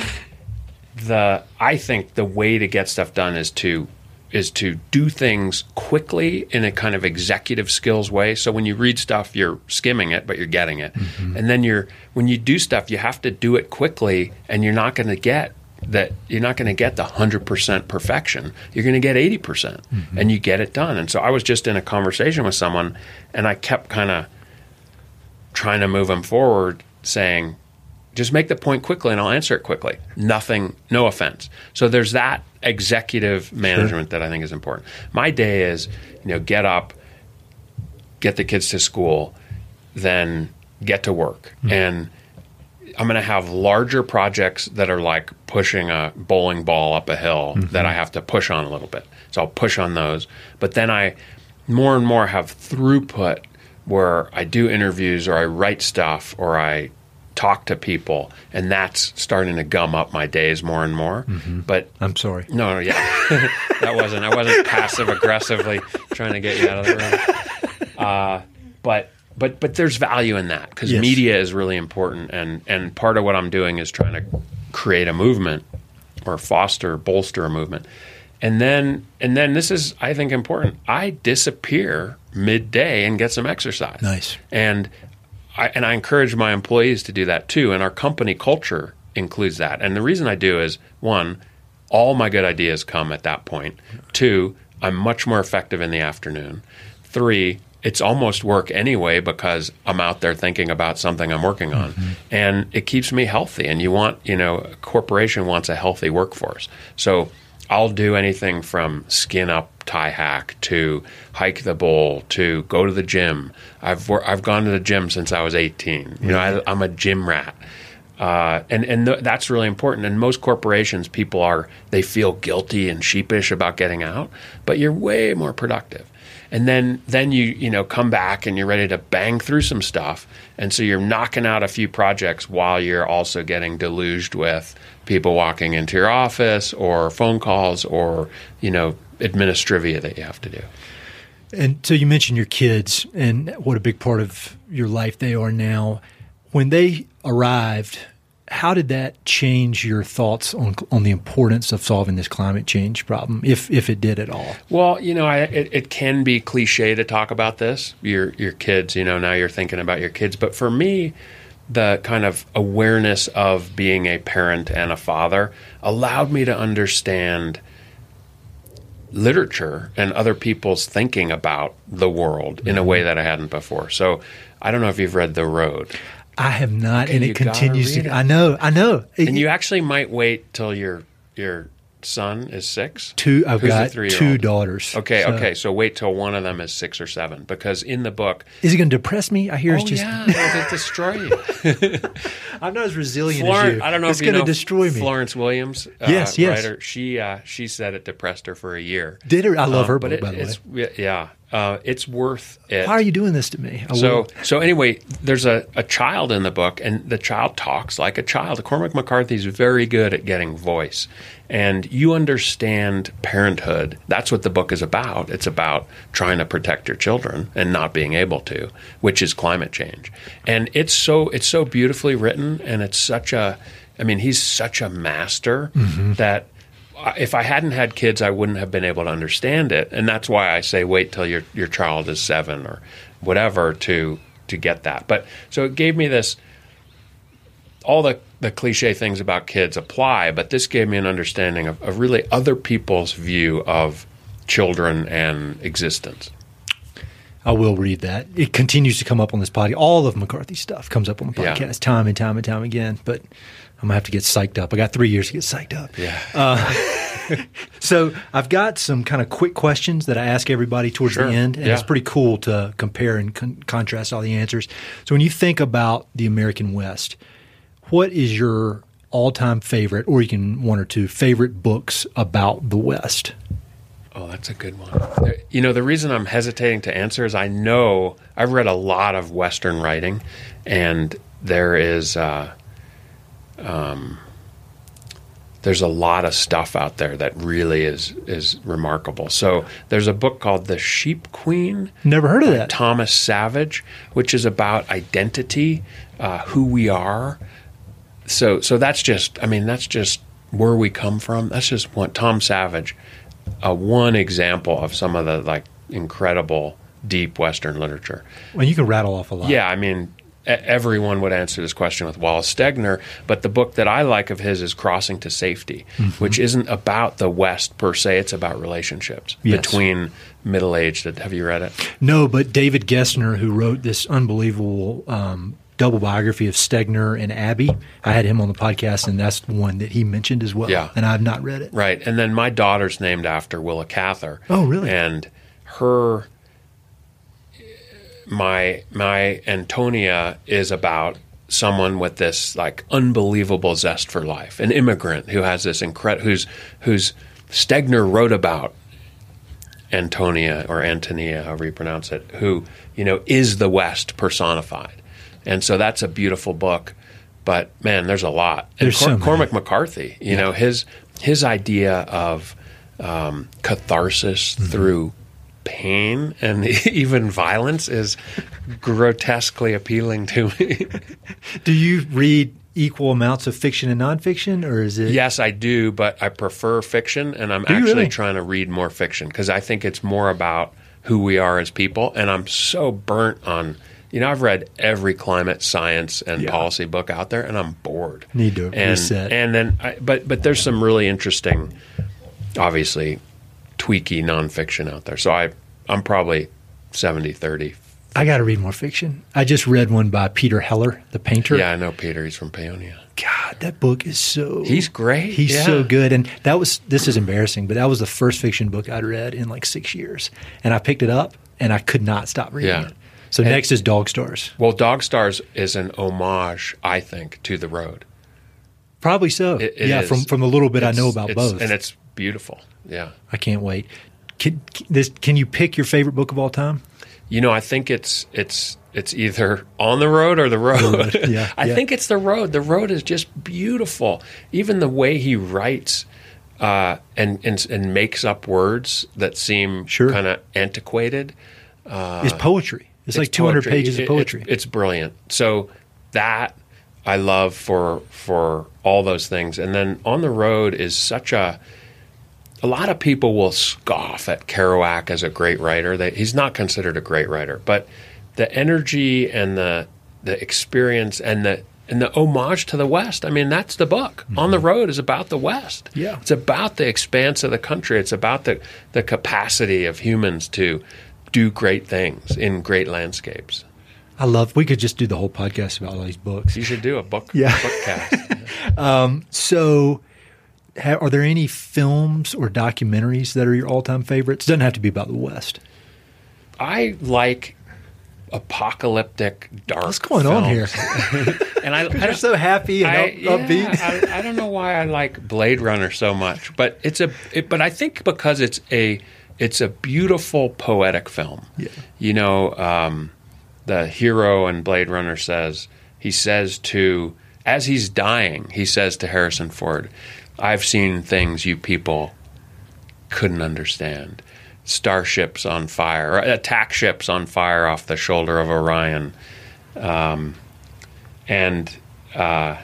the I think the way to get stuff done is to – is to do things quickly in a kind of executive skills way. So when you read stuff, you're skimming it, but you're getting it. Mm-hmm. And then you're when you do stuff, you have to do it quickly, and you're not going to get that. You're not going to get the one hundred percent perfection. You're going to get eighty percent, mm-hmm. and you get it done. And so I was just in a conversation with someone, and I kept kind of trying to move him forward, saying, just make the point quickly and I'll answer it quickly. Nothing, no offense. So there's that executive management sure. that I think is important. My day is, you know, get up, get the kids to school, then get to work. Mm-hmm. And I'm going to have larger projects that are like pushing a bowling ball up a hill mm-hmm. that I have to push on a little bit. So I'll push on those. But then I more and more have throughput where I do interviews or I write stuff or I – talk to people, and that's starting to gum up my days more and more. Mm-hmm. But I'm sorry. No, no, yeah. that wasn't, I wasn't passive aggressively trying to get you out of the room. Uh, but, but, but there's value in that because yes. media is really important. And, and part of what I'm doing is trying to create a movement or foster, bolster a movement. And then, and then this is, I think, important. I disappear midday and get some exercise. Nice. And, I, and I encourage my employees to do that too, and our company culture includes that. And the reason I do is, one, all my good ideas come at that point. Two, I'm much more effective in the afternoon. Three, it's almost work anyway because I'm out there thinking about something I'm working on. Mm-hmm. And it keeps me healthy. And you want, you know, a corporation wants a healthy workforce. So I'll do anything from skin up tie hack to hike the bowl to go to the gym. I've I've gone to the gym since I was eighteen. You know, I, I'm a gym rat. Uh, and and th- that's really important. And most corporations, people are, they feel guilty and sheepish about getting out, but you're way more productive. And then then you you know come back and you're ready to bang through some stuff. And so you're knocking out a few projects while you're also getting deluged with people walking into your office or phone calls or, you know, administrivia that you have to do. And so you mentioned your kids and what a big part of your life they are now. When they arrived, how did that change your thoughts on on the importance of solving this climate change problem, if if it did at all? Well, you know, I, it, it can be cliche to talk about this, your your kids, you know, now you're thinking about your kids. But for me, the kind of awareness of being a parent and a father allowed me to understand literature and other people's thinking about the world in a way that I hadn't before. So I don't know if you've read The Road. I have not, okay, and it continues to. It. I know, I know. It, and you actually might wait till your your son is six. Two, I've Who's got two daughters. Okay, so. okay. So wait till one of them is six or seven, because in the book, is it going to depress me? I hear oh, it's just yeah, it'll destroy you. I'm not as resilient Florence, as you. I don't know it's if you know destroy me. Florence Williams, uh, yes, yes. Writer, she uh, she said it depressed her for a year. Did her? I love um, her, but book, it, by the it's, way, yeah. Uh, it's worth it. Why are you doing this to me? I so won't. so anyway, there's a, a child in the book, and the child talks like a child. Cormac McCarthy's very good at getting voice. And you understand parenthood. That's what the book is about. It's about trying to protect your children and not being able to, which is climate change. And it's so it's so beautifully written, and it's such a – I mean, he's such a master mm-hmm. that – if I hadn't had kids, I wouldn't have been able to understand it. And that's why I say wait till your your child is seven or whatever to to get that. But so it gave me this – all the, the cliche things about kids apply, but this gave me an understanding of, of really other people's view of children and existence. I will read that. It continues to come up on this podcast. All of McCarthy's stuff comes up on the podcast yeah. time and time and time again. But – I'm going to have to get psyched up. I got three years to get psyched up. Yeah. Uh, so I've got some kind of quick questions that I ask everybody towards sure. the end, and yeah. it's pretty cool to compare and con- contrast all the answers. So when you think about the American West, what is your all-time favorite, or you can one or two, favorite books about the West? Oh, that's a good one. You know, the reason I'm hesitating to answer is I know I've read a lot of Western writing, and there is uh, – Um, there's a lot of stuff out there that really is is remarkable. So there's a book called The Sheep Queen. Never heard of that. Thomas Savage, which is about identity, uh, who we are. So so that's just, I mean, that's just where we come from. That's just one, Tom Savage, uh, one example of some of the like incredible deep Western literature. Well, you can rattle off a lot. Yeah, I mean, everyone would answer this question with Wallace Stegner, but the book that I like of his is Crossing to Safety, mm-hmm. which isn't about the West per se. It's about relationships yes. between middle-aged. Have you read it? No, but David Gessner, who wrote this unbelievable um, double biography of Stegner and Abbey, I had him on the podcast, and that's one that he mentioned as well, yeah. and I've not read it. Right, and then my daughter's named after Willa Cather. Oh, really? And her... My my Antonia is about someone with this like unbelievable zest for life, an immigrant who has this incredible who's who's Stegner wrote about Antonia or Antonia, however you pronounce it, who you know is the West personified, and so that's a beautiful book. But man, there's a lot. And there's Cor- so many. Cormac McCarthy, you yeah. know his his idea of um, catharsis mm-hmm. through pain and even violence is grotesquely appealing to me. Do you read equal amounts of fiction and nonfiction, or is it? Yes, I do, but I prefer fiction, and I'm do actually really? trying to read more fiction because I think it's more about who we are as people. And I'm so burnt on, you know, I've read every climate science and yeah. policy book out there, and I'm bored. Need to and, reset. And then, I, but but there's some really interesting, obviously. tweaky nonfiction out there. So I, I'm probably seventy thirty. I got to read more fiction. I just read one by Peter Heller, the painter. Yeah, I know Peter. He's from Paonia. God, that book is so... He's great. He's yeah. so good. And that was, this is embarrassing, but that was the first fiction book I'd read in like six years. And I picked it up and I could not stop reading yeah. it. So and, next is Dog Stars. Well, Dog Stars is an homage, I think, to The Road. Probably so. It, it yeah, is. from from a little bit it's, I know about both. And it's beautiful. Yeah. I can't wait. Can, this, can you pick your favorite book of all time? You know, I think it's it's it's either On the Road or The Road. Yeah, yeah. I yeah. think it's The Road. The Road is just beautiful. Even the way he writes uh, and, and and makes up words that seem sure. kind of antiquated. Uh, it's poetry. It's, it's like two hundred poetry. pages of poetry. It, it, it's brilliant. So that I love for for all those things. And then On the Road is such a... A lot of people will scoff at Kerouac as a great writer. They, he's not considered a great writer, but the energy and the the experience and the and the homage to the West. I mean, that's the book. Mm-hmm. On the Road is about the West. Yeah, it's about the expanse of the country. It's about the the capacity of humans to do great things in great landscapes. I love. We could just do the whole podcast about all these books. You should do a book yeah. bookcast. Yeah. Um, so. Are there any films or documentaries that are your all-time favorites? Doesn't have to be about the West. I like apocalyptic dark. What's going films. on here? And I, I you're so happy and I, up, yeah, upbeat. I, I don't know why I like Blade Runner so much, but it's a. It, but I think because it's a it's a beautiful poetic film. Yeah. You know, um, the hero in Blade Runner says he says to as he's dying, he says to Harrison Ford, "I've seen things you people couldn't understand. Starships on fire, attack ships on fire off the shoulder of Orion." Um, and uh,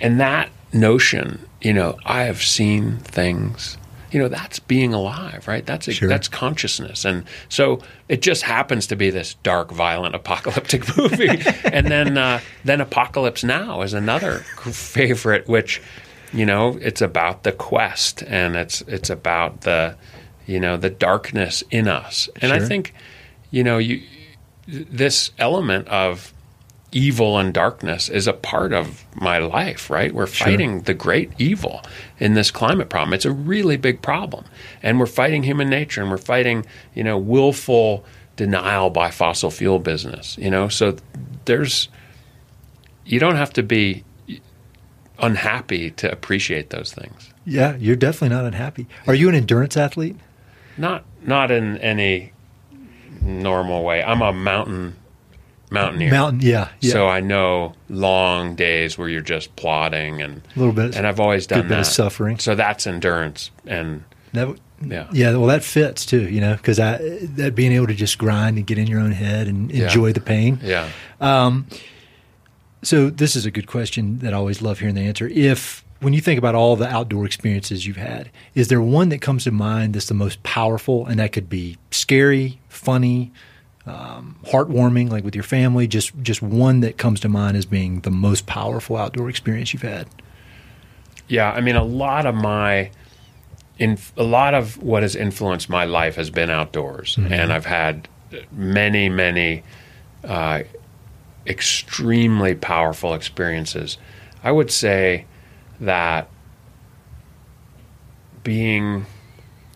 and that notion, you know, I have seen things, you know, that's being alive, right? That's a, sure. that's consciousness. And so it just happens to be this dark, violent, apocalyptic movie. And then uh, then Apocalypse Now is another favorite, which, you know, it's about the quest and it's it's about the, you know, the darkness in us. And sure. I think, you know, you this element of evil and darkness is a part of my life, right? We're fighting sure. the great evil in this climate problem. It's a really big problem. And we're fighting human nature and we're fighting, you know, willful denial by fossil fuel business, you know? So there's, you don't have to be unhappy to appreciate those things. Yeah, you're definitely not unhappy. Are you an endurance athlete? Not, not in any normal way. I'm a mountain Mountaineer. Mountain, yeah, yeah. So I know long days where you're just plodding and a little bit, and I've always done good that. Bit of suffering. So that's endurance, and that, yeah, yeah. Well, that fits too, you know, because I that being able to just grind and get in your own head and enjoy yeah. the pain. Yeah. Um. So this is a good question that I always love hearing the answer. If when you think about all the outdoor experiences you've had, is there one that comes to mind that's the most powerful, and that could be scary, funny, Um, heartwarming, like with your family, just just one that comes to mind as being the most powerful outdoor experience you've had? Yeah, I mean, a lot of my, in a lot of what has influenced my life has been outdoors, mm-hmm. and I've had many, many uh, extremely powerful experiences. I would say that being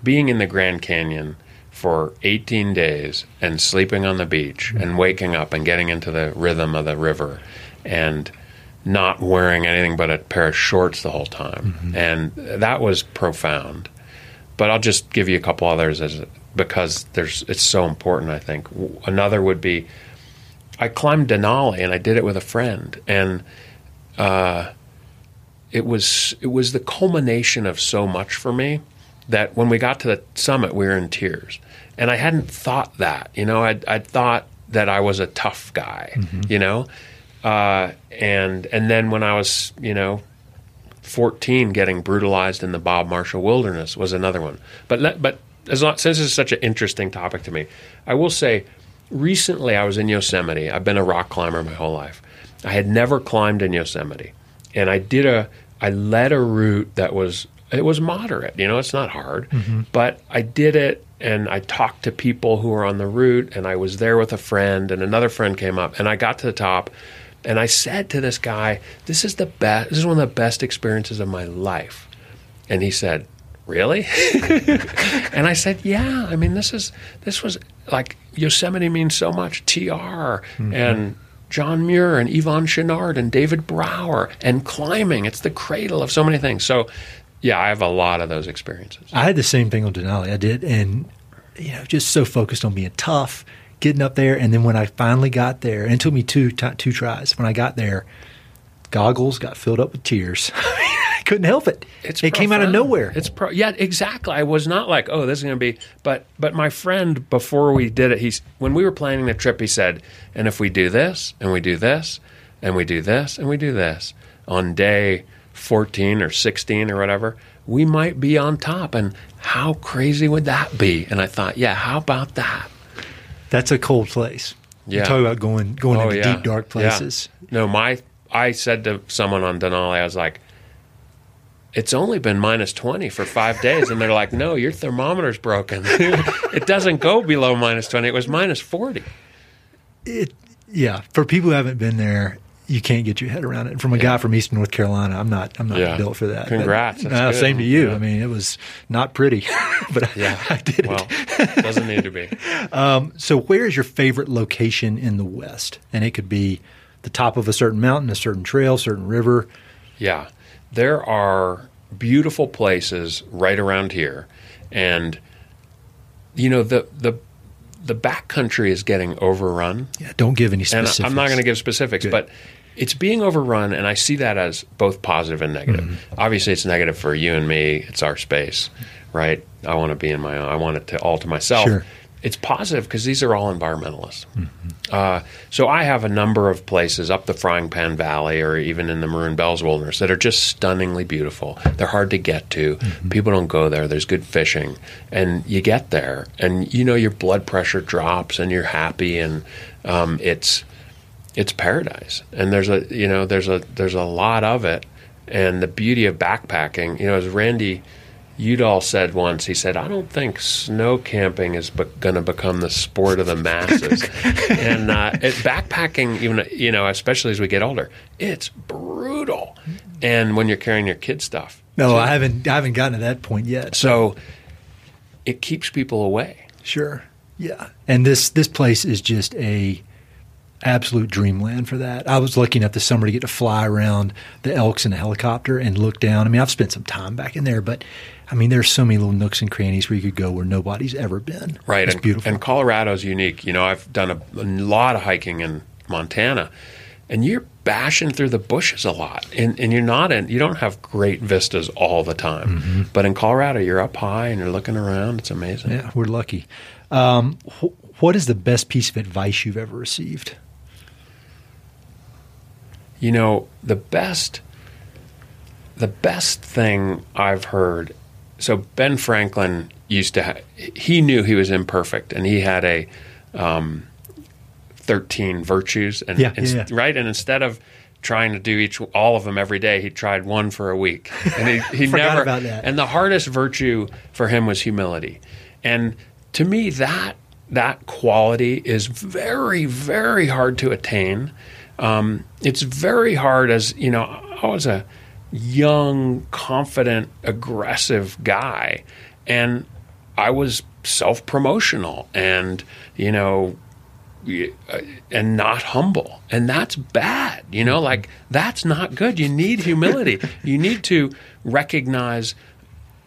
being in the Grand Canyon for eighteen days and sleeping on the beach and waking up and getting into the rhythm of the river and not wearing anything but a pair of shorts the whole time. Mm-hmm. And that was profound. But I'll just give you a couple others as because there's it's so important, I think. Another would be I climbed Denali and I did it with a friend. And uh, it was it was the culmination of so much for me that when we got to the summit, we were in tears. And I hadn't thought that, you know, I'd, I'd thought that I was a tough guy, mm-hmm. you know? Uh, and, and then when I was, you know, fourteen, getting brutalized in the Bob Marshall Wilderness was another one. But, let, but as long, since this is such an interesting topic to me, I will say recently I was in Yosemite. I've been a rock climber my whole life. I had never climbed in Yosemite. And I did a, I led a route that was it was moderate. You know, it's not hard. Mm-hmm. But I did it, and I talked to people who were on the route, and I was there with a friend, and another friend came up, and I got to the top, and I said to this guy, this is the best, this is one of the best experiences of my life. And he said, really? And I said, yeah, I mean, this is, this was like, Yosemite means so much. T R mm-hmm. and John Muir and Yvon Chouinard and David Brower and climbing. It's the cradle of so many things. So yeah, I have a lot of those experiences. I had the same thing on Denali. I did. And, you know, just so focused on being tough, getting up there. And then when I finally got there, and it took me two, t- two tries. When I got there, goggles got filled up with tears. I couldn't help it. It's it profound. Came out of nowhere. It's pro- Yeah, exactly. I was not like, oh, this is going to be, but, but my friend, before we did it, he's, when we were planning the trip, he said, and if we do this and we do this and we do this and we do this on day fourteen or sixteen or whatever, we might be on top. And how crazy would that be? And I thought, yeah, how about that? That's a cold place. Yeah. You're talking about going, going oh, into yeah. deep, dark places. Yeah. No, my, I said to someone on Denali, I was like, it's only been minus twenty for five days. And they're like, no, your thermometer's broken. It doesn't go below minus twenty. It was minus forty. It, yeah. For people who haven't been there, you can't get your head around it. And from a yeah. guy from Eastern North Carolina, I'm not I'm not yeah. built for that. Congrats. But, no, same to you. Yeah. I mean, it was not pretty, but yeah. I, I did well, it. Doesn't need to be. Um, so where is your favorite location in the West? And it could be the top of a certain mountain, a certain trail, certain river. Yeah. There are beautiful places right around here, and you know the the the backcountry is getting overrun. Yeah, don't give any specifics. And I'm not going to give specifics, Good. But it's being overrun, and I see that as both positive and negative. Mm-hmm. Obviously, it's negative for you and me. It's our space, right? I want to be in my own. I want it to all to myself. Sure. It's positive because these are all environmentalists. Mm-hmm. Uh, so I have a number of places up the Frying Pan Valley or even in the Maroon Bells Wilderness that are just stunningly beautiful. They're hard to get to. Mm-hmm. People don't go there. There's good fishing. And you get there, and, you know, your blood pressure drops, and you're happy, and um, it's it's paradise. And there's a, you know, there's a, there's a lot of it. And the beauty of backpacking, you know, as Randy Udall said once, he said, I don't think snow camping is be- going to become the sport of the masses. And uh, it, backpacking, even you know, especially as we get older, it's brutal. And when you're carrying your kid stuff. No, so, I haven't I haven't gotten to that point yet. So it keeps people away. Sure. Yeah. And this, this place is just a absolute dreamland for that. I was lucky enough this summer to get to fly around the Elks in a helicopter and look down. I mean, I've spent some time back in there, but I mean, there's so many little nooks and crannies where you could go where nobody's ever been. Right. It's and, beautiful. And Colorado's unique. You know, I've done a, a lot of hiking in Montana, and you're bashing through the bushes a lot, and, and you're not in, you don't have great vistas all the time. Mm-hmm. But in Colorado, you're up high and you're looking around. It's amazing. Yeah, we're lucky. Um, wh- what is the best piece of advice you've ever received? You know, the best the best thing I've heard, so Ben Franklin used to, ha- he knew he was imperfect, and he had a um, thirteen virtues, and yeah, inst- yeah, yeah. right? And instead of trying to do each all of them every day, he tried one for a week. And he, he Forgot never, about that. And the hardest virtue for him was humility. And to me, that that quality is very, very hard to attain. Um, it's very hard as, you know, I was a young, confident, aggressive guy, and I was self-promotional and, you know, and not humble. And that's bad, you know, like that's not good. You need humility. You need to recognize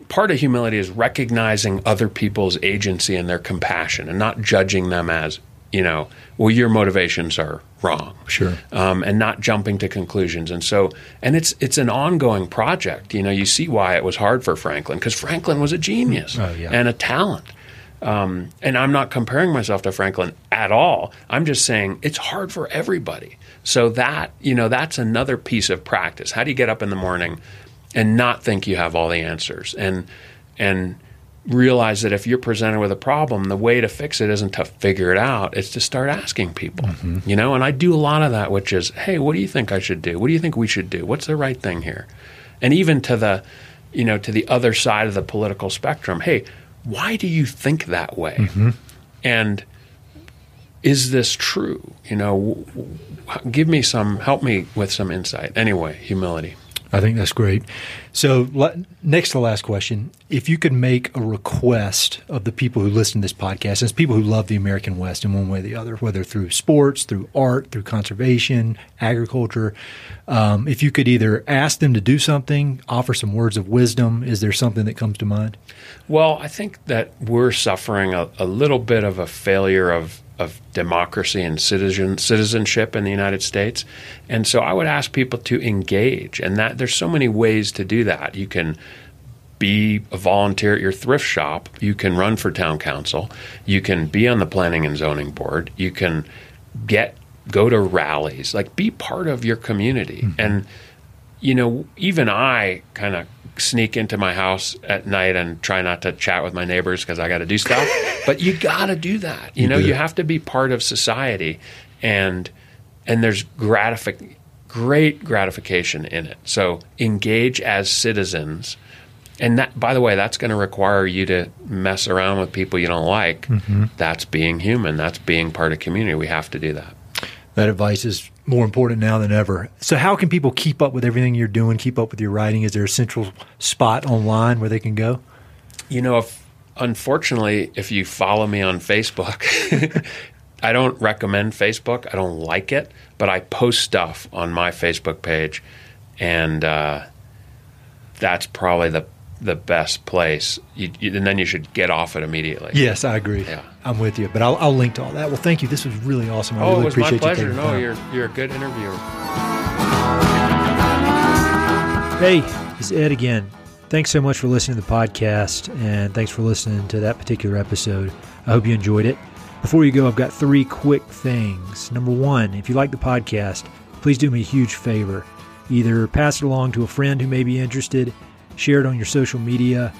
part of humility is recognizing other people's agency and their compassion and not judging them as, you know, well, your motivations are wrong. Sure. Um, and not jumping to conclusions. And so, and it's it's an ongoing project. You know, you see why it was hard for Franklin, because Franklin was a genius oh, yeah. and a talent. Um, and I'm not comparing myself to Franklin at all. I'm just saying it's hard for everybody. So that, you know, that's another piece of practice. How do you get up in the morning and not think you have all the answers? And, and, realize that if you're presented with a problem, the way to fix it isn't to figure it out. It's to start asking people, mm-hmm. you know? And I do a lot of that, which is, hey, what do you think I should do? What do you think we should do? What's the right thing here? And even to the you know, to the other side of the political spectrum. Hey, why do you think that way? Mm-hmm. And is this true? You know, give me some, help me with some insight. Anyway, humility. I think that's great. So le- next to the last question, if you could make a request of the people who listen to this podcast, it's people who love the American West in one way or the other, whether through sports, through art, through conservation, agriculture, um, if you could either ask them to do something, offer some words of wisdom, is there something that comes to mind? Well, I think that we're suffering a, a little bit of a failure of of democracy and citizen citizenship in the United States. And so I would ask people to engage, and that there's so many ways to do that. You can be a volunteer at your thrift shop. You can run for town council. You can be on the planning and zoning board. You can get go to rallies, like be part of your community. Mm-hmm. And, you know, even I kind of sneak into my house at night and try not to chat with my neighbors because I got to do stuff. But you got to do that. You, you know, do. You have to be part of society, and and there's gratific, great gratification in it. So engage as citizens. And that, by the way, that's going to require you to mess around with people you don't like. Mm-hmm. That's being human. That's being part of community. We have to do that. That advice is more important now than ever. So how can people keep up with everything you're doing, keep up with your writing? Is there a central spot online where they can go? You know, if, unfortunately, if you follow me on Facebook, I don't recommend Facebook. I don't like it, but I post stuff on my Facebook page, and uh, that's probably the the best place. You, you, and then you should get off it immediately. Yes, I agree. Yeah. I'm with you, but I'll, I'll link to all that. Well, thank you. This was really awesome. I oh, really it was appreciate my pleasure. You no, you're, you're a good interviewer. Hey, it's Ed again. Thanks so much for listening to the podcast, and thanks for listening to that particular episode. I hope you enjoyed it. Before you go, I've got three quick things. Number one, if you like the podcast, please do me a huge favor. Either pass it along to a friend who may be interested, share it on your social media,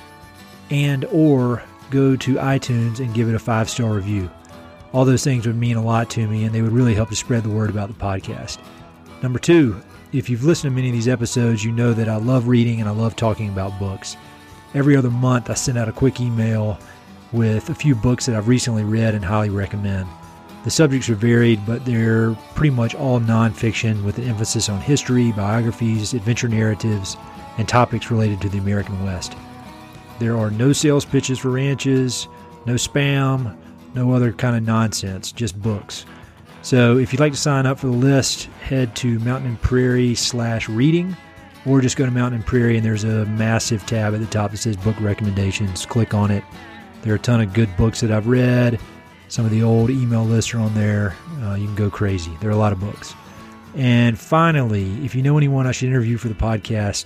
and or go to iTunes and give it a five-star review. All those things would mean a lot to me, and they would really help to spread the word about the podcast. Number two, if you've listened to many of these episodes, you know that I love reading and I love talking about books. Every other month, I send out a quick email with a few books that I've recently read and highly recommend. The subjects are varied, but they're pretty much all nonfiction with an emphasis on history, biographies, adventure narratives, and topics related to the American West. There are no sales pitches for ranches, no spam, no other kind of nonsense, just books. So if you'd like to sign up for the list, head to Mountain and Prairie slash reading, or just go to Mountain and Prairie, and there's a massive tab at the top that says book recommendations. Click on it. There are a ton of good books that I've read. Some of the old email lists are on there. Uh, you can go crazy. There are a lot of books. And finally, if you know anyone I should interview for the podcast,